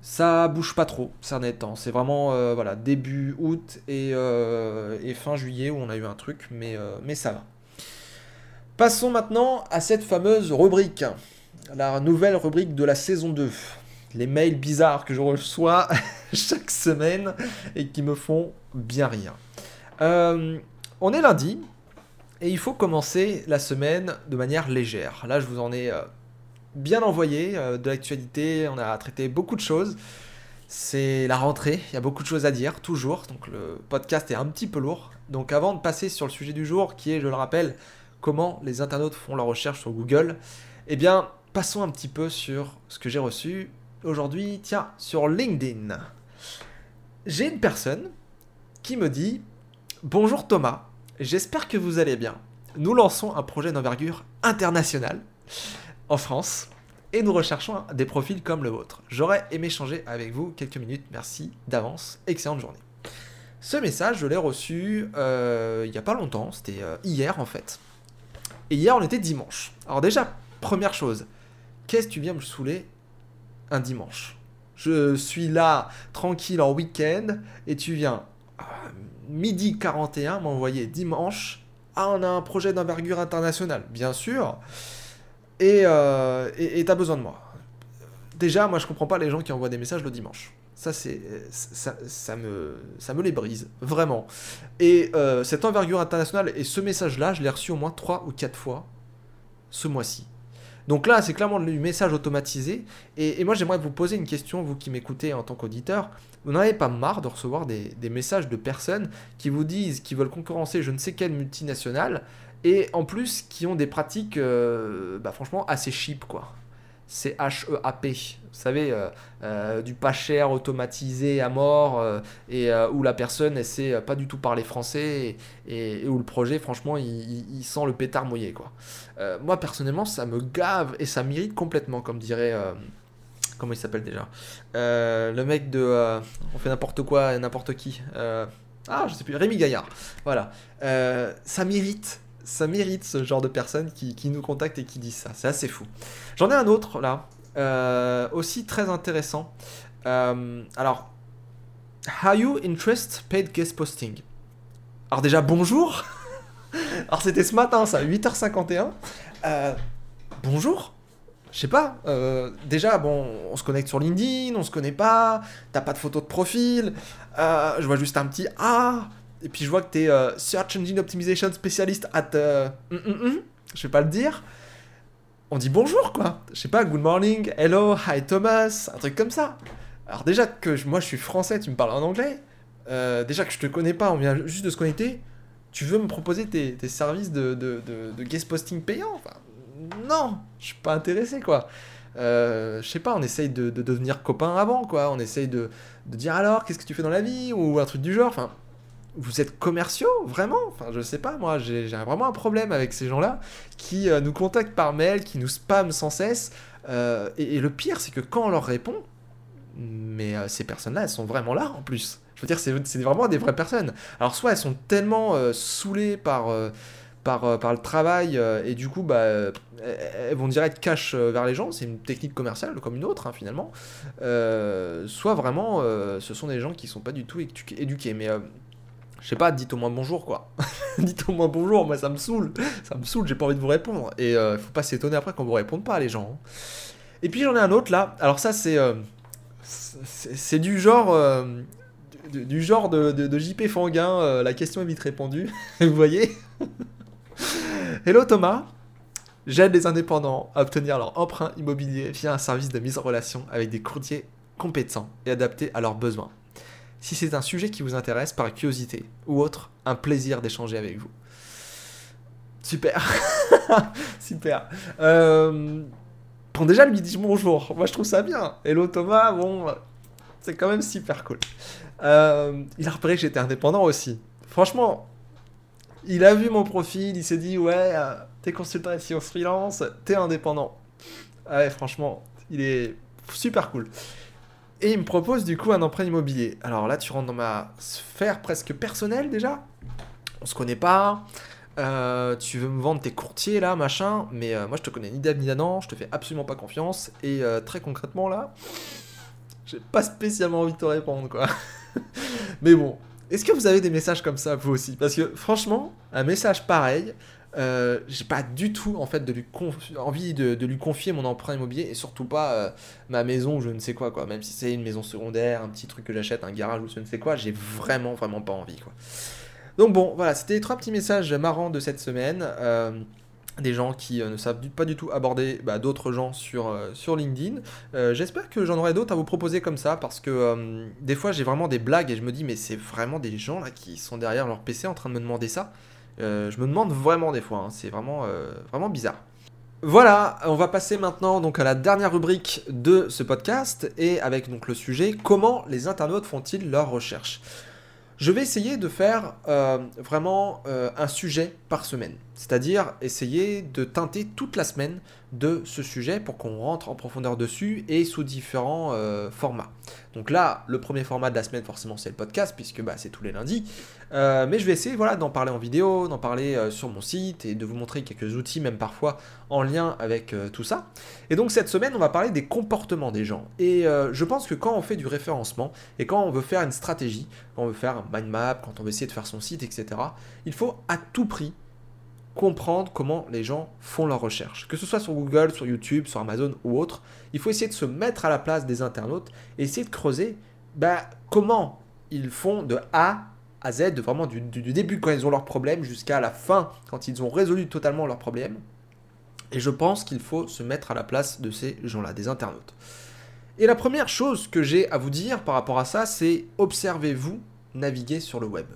ça bouge pas trop ces derniers temps. C'est vraiment voilà, début août et fin juillet où on a eu un truc, mais ça va. Passons maintenant à cette fameuse rubrique, la nouvelle rubrique de la saison 2. Les mails bizarres que je reçois chaque semaine et qui me font bien rire. On est lundi et il faut commencer la semaine de manière légère. Là, je vous en ai bien envoyé de l'actualité, on a traité beaucoup de choses. C'est la rentrée, il y a beaucoup de choses à dire, toujours. Donc le podcast est un petit peu lourd. Donc avant de passer sur le sujet du jour qui est, je le rappelle, comment les internautes font leur recherche sur Google, eh bien, passons un petit peu sur ce que j'ai reçu aujourd'hui. Tiens, sur LinkedIn. J'ai une personne qui me dit « Bonjour Thomas, j'espère que vous allez bien. Nous lançons un projet d'envergure internationale en France et nous recherchons des profils comme le vôtre. J'aurais aimé échanger avec vous quelques minutes. Merci d'avance. Excellente journée. » Ce message, je l'ai reçu il n'y a pas longtemps, c'était hier en fait. Et hier, on était dimanche. Alors déjà, première chose, qu'est-ce que tu viens me saouler un dimanche? Je suis là, tranquille, en week-end, et tu viens... midi 41 m'envoyer dimanche, ah on a un projet d'envergure internationale, bien sûr, et t'as besoin de moi. Déjà, moi je comprends pas les gens qui envoient des messages le dimanche, ça me les brise, vraiment. Et cette envergure internationale et ce message là, je l'ai reçu au moins 3 ou 4 fois ce mois-ci. Donc là, c'est clairement du message automatisé. Et moi, j'aimerais vous poser une question, vous qui m'écoutez en tant qu'auditeur. Vous n'en avez pas marre de recevoir des messages de personnes qui vous disent qu'ils veulent concurrencer je ne sais quelle multinationale, et en plus qui ont des pratiques bah, franchement assez cheap, quoi. C'est HEAP, vous savez, du pas cher automatisé à mort, et où la personne ne sait pas du tout parler français, et où le projet, franchement, il sent le pétard mouillé, quoi. Moi, personnellement, ça me gave et ça m'irrite complètement, comme dirait... comment il s'appelle déjà, le mec de... on fait n'importe quoi et n'importe qui. Je sais plus, Rémi Gaillard. Voilà. Ça m'irrite ce genre de personnes qui nous contactent et qui disent ça. C'est assez fou. J'en ai un autre là, aussi très intéressant. Alors, How you interest paid guest posting. Alors déjà, bonjour. Alors c'était ce matin, ça, 8h51. Bonjour. Je sais pas, déjà, bon, on se connecte sur LinkedIn, on se connaît pas, t'as pas de photo de profil, je vois juste un petit « Ah !» Et puis je vois que t'es Search Engine Optimization Specialist at... je vais pas le dire. On dit bonjour, quoi. Je sais pas, good morning, hello, hi Thomas, un truc comme ça. Alors déjà que moi je suis français, tu me parles en anglais, déjà que je te connais pas, on vient juste de se connecter, tu veux me proposer tes services de guest posting payant, enfin... Non, je suis pas intéressé, quoi. Je sais pas, on essaye de devenir copains avant, quoi. On essaye de dire alors, qu'est-ce que tu fais dans la vie, ou un truc du genre. Enfin, vous êtes commerciaux, vraiment. Enfin, je sais pas, moi, j'ai vraiment un problème avec ces gens-là qui nous contactent par mail, qui nous spamment sans cesse. Et le pire, c'est que quand on leur répond, mais ces personnes-là, elles sont vraiment là, en plus. Je veux dire, c'est vraiment des vraies personnes. Alors, soit elles sont tellement saoulées par le travail, et du coup, bah, elles vont direct cash vers les gens, c'est une technique commerciale comme une autre, hein, finalement, soit vraiment, ce sont des gens qui sont pas du tout éduqués, mais je sais pas, dites au moins bonjour, quoi. Dites au moins bonjour, moi ça me saoule, j'ai pas envie de vous répondre, et faut pas s'étonner après qu'on vous réponde pas, les gens. Et puis j'en ai un autre là, alors ça c'est du genre... du genre de JP Fanguin, la question est vite répondue, vous voyez. Hello Thomas, j'aide les indépendants à obtenir leur emprunt immobilier via un service de mise en relation avec des courtiers compétents et adaptés à leurs besoins. Si c'est un sujet qui vous intéresse par curiosité ou autre, un plaisir d'échanger avec vous. Super, super. Bon, déjà lui dit bonjour, moi je trouve ça bien. Hello Thomas, bon, c'est quand même super cool. Il a repéré que j'étais indépendant aussi. Franchement, il a vu mon profil, il s'est dit « Ouais, t'es consultant SEO freelance, t'es indépendant. » Ouais, franchement, il est super cool. Et il me propose du coup un emprunt immobilier. Alors là, tu rentres dans ma sphère presque personnelle déjà. On se connaît pas. Tu veux me vendre tes courtiers là, machin. Mais moi, je te connais ni d'Ab ni d'Adam, je te fais absolument pas confiance. Et très concrètement là... J'ai pas spécialement envie de te répondre, quoi. Mais bon, est-ce que vous avez des messages comme ça, vous aussi? Parce que, franchement, un message pareil, j'ai pas du tout, en fait, envie de lui confier mon emprunt immobilier, et surtout pas ma maison ou je ne sais quoi, quoi. Même si c'est une maison secondaire, un petit truc que j'achète, un garage ou je ne sais quoi, j'ai vraiment, vraiment pas envie, quoi. Donc bon, voilà, c'était les 3 petits messages marrants de cette semaine. Des gens qui ne savent pas du tout aborder d'autres gens sur LinkedIn. J'espère que j'en aurai d'autres à vous proposer comme ça, parce que des fois j'ai vraiment des blagues et je me dis mais c'est vraiment des gens là qui sont derrière leur PC en train de me demander ça. Je me demande vraiment des fois, hein, c'est vraiment, vraiment bizarre. Voilà, on va passer maintenant donc à la dernière rubrique de ce podcast et avec donc le sujet « Comment les internautes font-ils leurs recherches ?» Je vais essayer de faire vraiment un sujet par semaine, c'est-à-dire essayer de teinter toute la semaine de ce sujet pour qu'on rentre en profondeur dessus et sous différents formats. Donc là, le premier format de la semaine forcément c'est le podcast puisque c'est tous les lundis, mais je vais essayer d'en parler en vidéo, d'en parler sur mon site et de vous montrer quelques outils même parfois en lien avec tout ça. Et donc cette semaine on va parler des comportements des gens et je pense que quand on fait du référencement et quand on veut faire une stratégie, quand on veut faire un mind map, quand on veut essayer de faire son site etc, il faut à tout prix comprendre comment les gens font leurs recherches. Que ce soit sur Google, sur YouTube, sur Amazon ou autre, il faut essayer de se mettre à la place des internautes et essayer de creuser comment ils font de A à Z, vraiment du début quand ils ont leur problème jusqu'à la fin, quand ils ont résolu totalement leur problème. Et je pense qu'il faut se mettre à la place de ces gens-là, des internautes. Et la première chose que j'ai à vous dire par rapport à ça, c'est observez-vous naviguer sur le web.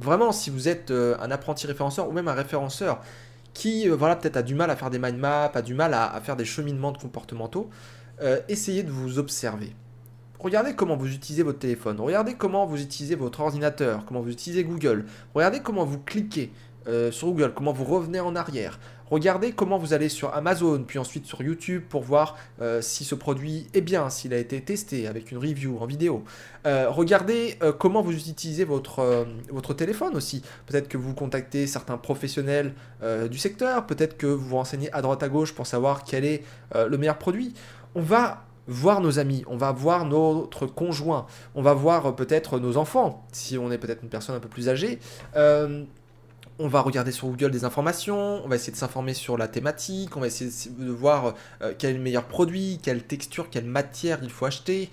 Vraiment, si vous êtes un apprenti référenceur ou même un référenceur qui peut-être a du mal à faire des mind maps, a du mal à faire des cheminements de comportementaux, essayez de vous observer. Regardez comment vous utilisez votre téléphone, regardez comment vous utilisez votre ordinateur, comment vous utilisez Google, regardez comment vous cliquez sur Google, comment vous revenez en arrière, regardez comment vous allez sur Amazon, puis ensuite sur YouTube pour voir si ce produit est bien, s'il a été testé avec une review en vidéo. Regardez comment vous utilisez votre téléphone aussi. Peut-être que vous contactez certains professionnels du secteur, peut-être que vous vous renseignez à droite à gauche pour savoir quel est le meilleur produit. On va voir nos amis, on va voir notre conjoint, on va voir peut-être nos enfants, si on est peut-être une personne un peu plus âgée. On va regarder sur Google des informations, on va essayer de s'informer sur la thématique, on va essayer de voir quel est le meilleur produit, quelle texture, quelle matière il faut acheter.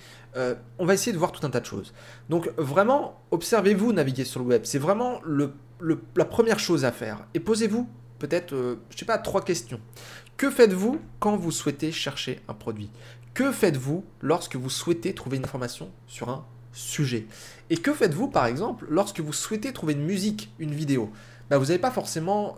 On va essayer de voir tout un tas de choses. Donc vraiment, observez-vous naviguer sur le web. C'est vraiment la première chose à faire. Et posez-vous peut-être, je ne sais pas, 3 questions. Que faites-vous quand vous souhaitez chercher un produit? Que faites-vous lorsque vous souhaitez trouver une information sur un sujet? Et que faites-vous, par exemple, lorsque vous souhaitez trouver une musique, une vidéo? Bah, vous n'allez pas forcément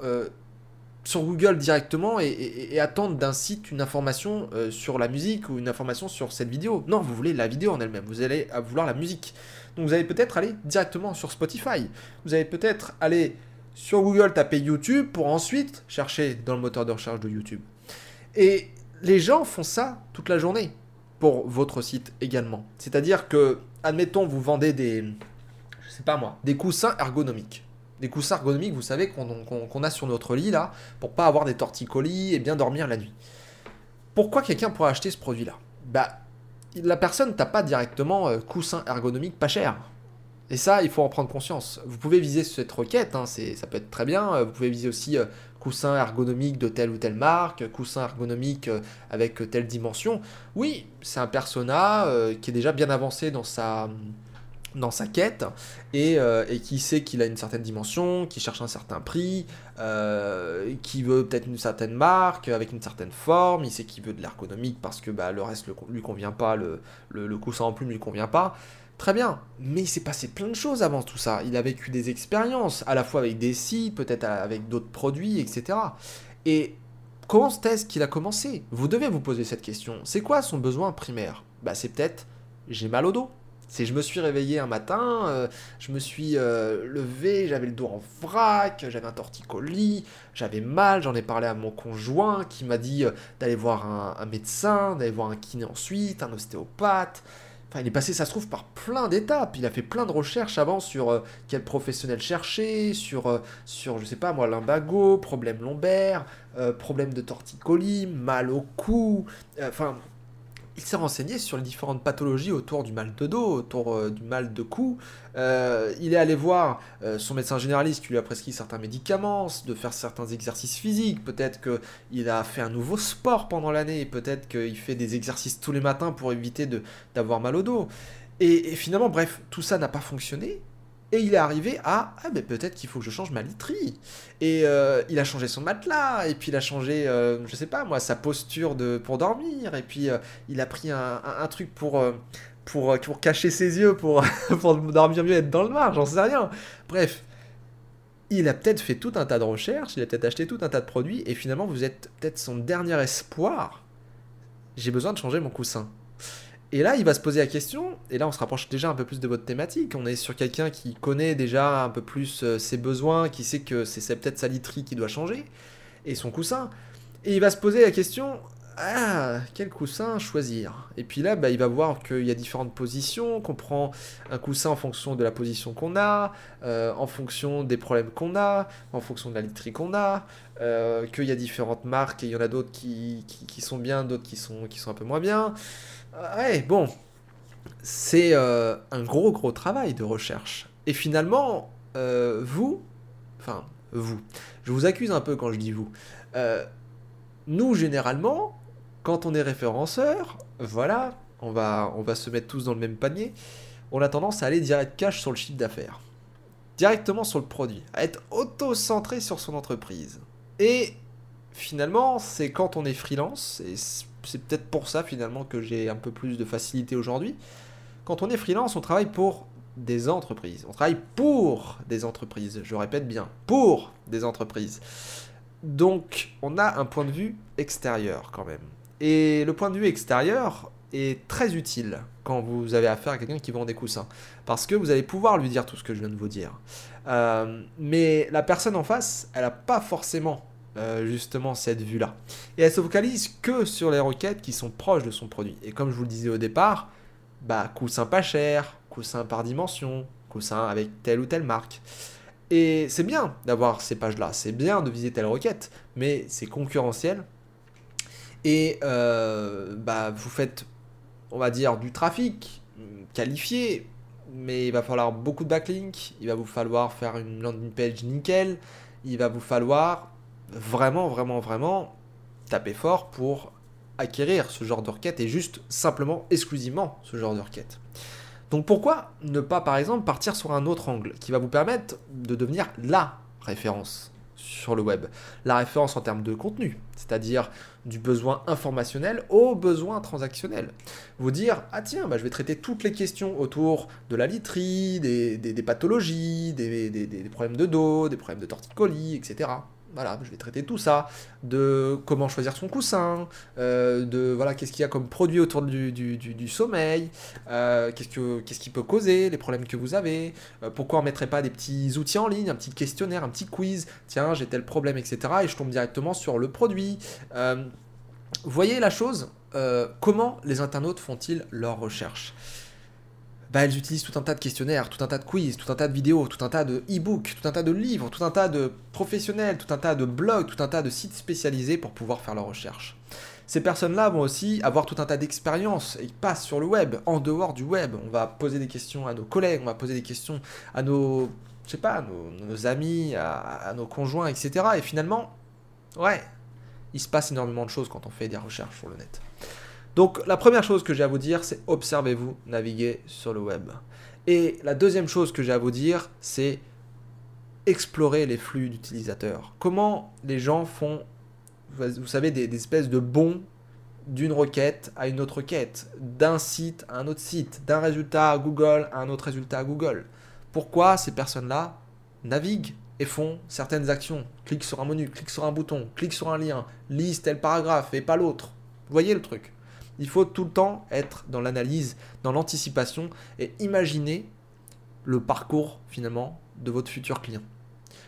sur Google directement et attendre d'un site une information sur la musique ou une information sur cette vidéo. Non, vous voulez la vidéo en elle-même, vous allez vouloir la musique. Donc vous allez peut-être aller directement sur Spotify, vous allez peut-être aller sur Google taper YouTube pour ensuite chercher dans le moteur de recherche de YouTube. Et les gens font ça toute la journée pour votre site également. C'est-à-dire que, admettons, vous vendez des, je sais pas moi, des coussins ergonomiques. Des coussins ergonomiques, vous savez, qu'on a sur notre lit, là, pour pas avoir des torticolis et bien dormir la nuit. Pourquoi quelqu'un pourrait acheter ce produit-là? Bah, la personne ne tape pas directement coussin ergonomique pas cher. Et ça, il faut en prendre conscience. Vous pouvez viser cette requête, hein, ça peut être très bien. Vous pouvez viser aussi coussin ergonomique de telle ou telle marque, coussin ergonomique avec telle dimension. Oui, c'est un persona qui est déjà bien avancé dans sa quête et qui sait qu'il a une certaine dimension, qui cherche un certain prix, qui veut peut-être une certaine marque avec une certaine forme, il sait qu'il veut de l'ergonomique parce que bah, le reste lui convient pas, le coussin en plume lui convient pas. Très bien, mais il s'est passé plein de choses avant tout ça. Il a vécu des expériences, à la fois avec des sites, peut-être avec d'autres produits, etc. Et comment est-ce qu'il a commencé? Vous devez vous poser cette question. C'est quoi son besoin primaire? Bah, c'est peut-être « j'ai mal au dos ». C'est je me suis réveillé un matin, je me suis levé, j'avais le dos en vrac, j'avais un torticolis, j'avais mal, j'en ai parlé à mon conjoint qui m'a dit d'aller voir un médecin, d'aller voir un kiné ensuite, un ostéopathe. Enfin, il est passé, ça se trouve, par plein d'étapes. Il a fait plein de recherches avant sur quel professionnel chercher, sur je sais pas moi, lumbago, problème lombaire, problème de torticolis, mal au cou, enfin... Il s'est renseigné sur les différentes pathologies autour du mal de dos, autour du mal de cou. Il est allé voir son médecin généraliste qui lui a prescrit certains médicaments, de faire certains exercices physiques. Peut-être qu'il a fait un nouveau sport pendant l'année. Peut-être qu'il fait des exercices tous les matins pour éviter d'avoir mal au dos. Et finalement, bref, tout ça n'a pas fonctionné. Et il est arrivé à « Ah, mais peut-être qu'il faut que je change ma literie ». Et il a changé son matelas, et puis il a changé, je sais pas moi, sa posture pour dormir, et puis il a pris un truc pour cacher ses yeux, pour dormir mieux, être dans le noir, j'en sais rien. Bref, il a peut-être fait tout un tas de recherches, il a peut-être acheté tout un tas de produits, et finalement vous êtes peut-être son dernier espoir. J'ai besoin de changer mon coussin. Et là, il va se poser la question, et là on se rapproche déjà un peu plus de votre thématique, on est sur quelqu'un qui connaît déjà un peu plus ses besoins, qui sait que c'est peut-être sa literie qui doit changer, et son coussin, et il va se poser la question, ah, quel coussin choisir? Et puis là, bah, il va voir qu'il y a différentes positions, qu'on prend un coussin en fonction de la position qu'on a, en fonction des problèmes qu'on a, en fonction de la literie qu'on a, qu'il y a différentes marques, et il y en a d'autres qui sont bien, d'autres qui sont un peu moins bien... Ouais, bon, c'est un gros travail de recherche. Et finalement, vous, je vous accuse un peu quand je dis vous. Nous, généralement, quand on est référenceur, voilà, on va se mettre tous dans le même panier, on a tendance à aller direct cash sur le chiffre d'affaires, directement sur le produit, à être auto-centré sur son entreprise. Et finalement, c'est quand on est freelance, et c'est peut-être pour ça finalement que j'ai un peu plus de facilité aujourd'hui. Quand on est freelance, on travaille pour des entreprises. On travaille pour des entreprises, je répète bien, pour des entreprises. Donc on a un point de vue extérieur quand même. Et le point de vue extérieur est très utile quand vous avez affaire à quelqu'un qui vend des coussins. Parce que vous allez pouvoir lui dire tout ce que je viens de vous dire. Mais la personne en face, elle n'a pas forcément... justement cette vue là et elle se focalise que sur les requêtes qui sont proches de son produit et comme je vous le disais au départ, bah, coussin pas cher, coussin par dimension, coussin avec telle ou telle marque. Et c'est bien d'avoir ces pages là, c'est bien de viser telle requête, mais c'est concurrentiel et bah, vous faites on va dire, du trafic qualifié, mais il va falloir beaucoup de backlinks, il va vous falloir faire une landing page nickel, il va vous falloir vraiment taper fort pour acquérir ce genre de requête et juste simplement exclusivement ce genre de requête. Donc pourquoi ne pas par exemple partir sur un autre angle qui va vous permettre de devenir la référence sur le web, la référence en termes de contenu, c'est-à-dire du besoin informationnel au besoin transactionnel. Vous dire, ah tiens, bah, je vais traiter toutes les questions autour de la literie, des pathologies, des problèmes de dos, des problèmes de torticolis, etc. Voilà, je vais traiter tout ça, de comment choisir son coussin, de voilà, qu'est-ce qu'il y a comme produit autour du sommeil, qu'est-ce qui peut causer les problèmes que vous avez, pourquoi on ne mettrait pas des petits outils en ligne, un petit questionnaire, un petit quiz, tiens, j'ai tel problème, etc. Et je tombe directement sur le produit. Voyez la chose, comment les internautes font-ils leurs recherches? Bah, elles utilisent tout un tas de questionnaires, tout un tas de quiz, tout un tas de vidéos, tout un tas de e-books, tout un tas de livres, tout un tas de professionnels, tout un tas de blogs, tout un tas de sites spécialisés pour pouvoir faire leurs recherches. Ces personnes-là vont aussi avoir tout un tas d'expériences et passent sur le web, en dehors du web. On va poser des questions à nos collègues, on va poser des questions à nos, je sais pas, nos amis, à nos conjoints, etc. Et finalement, ouais, il se passe énormément de choses quand on fait des recherches sur le net. Donc la première chose que j'ai à vous dire, c'est observez-vous naviguer sur le web. Et la deuxième chose que j'ai à vous dire, c'est explorer les flux d'utilisateurs. Comment les gens font, vous savez, des espèces de bonds d'une requête à une autre requête, d'un site à un autre site, d'un résultat à Google à un autre résultat à Google. Pourquoi ces personnes-là naviguent et font certaines actions? Cliquent sur un menu, cliquent sur un bouton, cliquent sur un lien, lisent tel paragraphe et pas l'autre. Vous voyez le truc? Il faut tout le temps être dans l'analyse, dans l'anticipation et imaginer le parcours finalement de votre futur client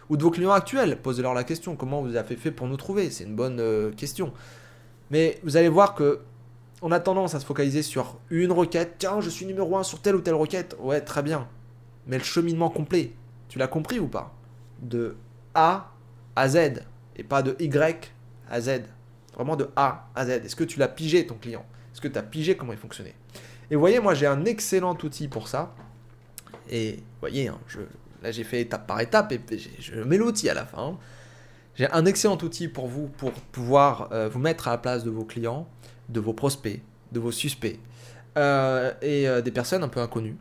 ou de vos clients actuels. Posez-leur la question, comment vous avez fait pour nous trouver? C'est une bonne question. Mais vous allez voir que on a tendance à se focaliser sur une requête. Tiens, je suis numéro 1 sur telle ou telle requête. Ouais, très bien. Mais le cheminement complet, tu l'as compris ou pas? De A à Z et pas de Y à Z. Vraiment de A à Z. Est-ce que tu l'as pigé ton client? Est-ce que tu as pigé comment il fonctionnait? Et vous voyez, moi j'ai un excellent outil pour ça. Et vous voyez, hein, là j'ai fait étape par étape et je mets l'outil à la fin. J'ai un excellent outil pour vous, pour pouvoir vous mettre à la place de vos clients, de vos prospects, de vos suspects et des personnes un peu inconnues.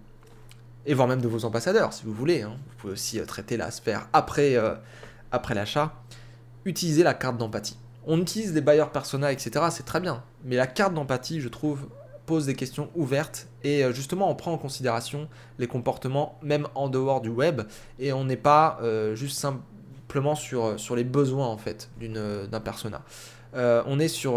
Et voire même de vos ambassadeurs si vous voulez. Hein. Vous pouvez aussi traiter la sphère après l'achat. Utilisez la carte d'empathie. On utilise les buyers persona, etc. C'est très bien. Mais la carte d'empathie, je trouve, pose des questions ouvertes. Et justement, on prend en considération les comportements, même en dehors du web. Et on n'est pas juste simplement sur les besoins, en fait, d'un persona. On est sur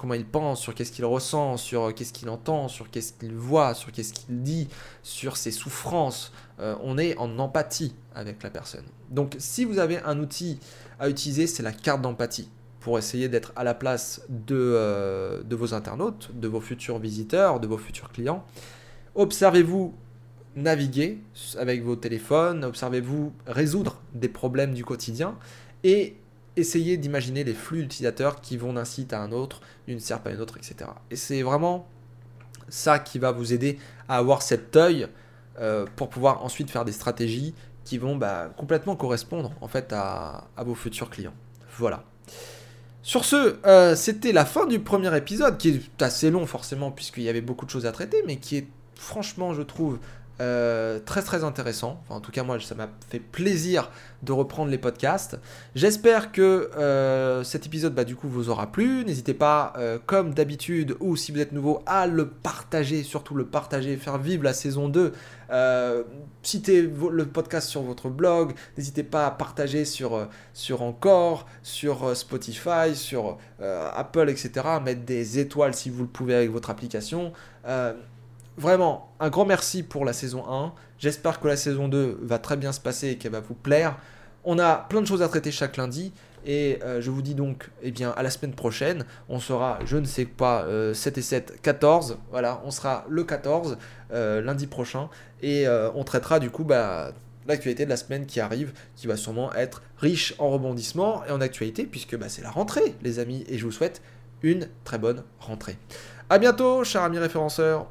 comment il pense, sur qu'est-ce qu'il ressent, sur qu'est-ce qu'il entend, sur qu'est-ce qu'il voit, sur qu'est-ce qu'il dit, sur ses souffrances. On est en empathie avec la personne. Donc, si vous avez un outil à utiliser, c'est la carte d'empathie, pour essayer d'être à la place de vos internautes, de vos futurs visiteurs, de vos futurs clients. Observez-vous naviguer avec vos téléphones, observez-vous résoudre des problèmes du quotidien et essayez d'imaginer les flux d'utilisateurs qui vont d'un site à un autre, d'une SERP à une autre, etc. Et c'est vraiment ça qui va vous aider à avoir cet œil pour pouvoir ensuite faire des stratégies qui vont complètement correspondre en fait à vos futurs clients. Voilà. Sur ce, c'était la fin du premier épisode, qui est assez long forcément puisqu'il y avait beaucoup de choses à traiter, mais qui est franchement, je trouve, très très intéressant. Enfin, en tout cas, moi, ça m'a fait plaisir de reprendre les podcasts. J'espère que cet épisode, du coup, vous aura plu. N'hésitez pas, comme d'habitude, ou si vous êtes nouveau, à le partager, surtout le partager, faire vivre la saison 2. Citez le podcast sur votre blog, n'hésitez pas à partager sur Encore, sur Spotify, sur Apple, etc. Mettre des étoiles si vous le pouvez avec votre application. Vraiment, un grand merci pour la saison 1. J'espère que la saison 2 va très bien se passer et qu'elle va vous plaire. On a plein de choses à traiter chaque lundi. Et je vous dis donc, eh bien, à la semaine prochaine, on sera, je ne sais pas, 14. Voilà, on sera le 14, lundi prochain. Et on traitera du coup l'actualité de la semaine qui arrive, qui va sûrement être riche en rebondissements et en actualité, puisque c'est la rentrée, les amis. Et je vous souhaite une très bonne rentrée. A bientôt, chers amis référenceurs.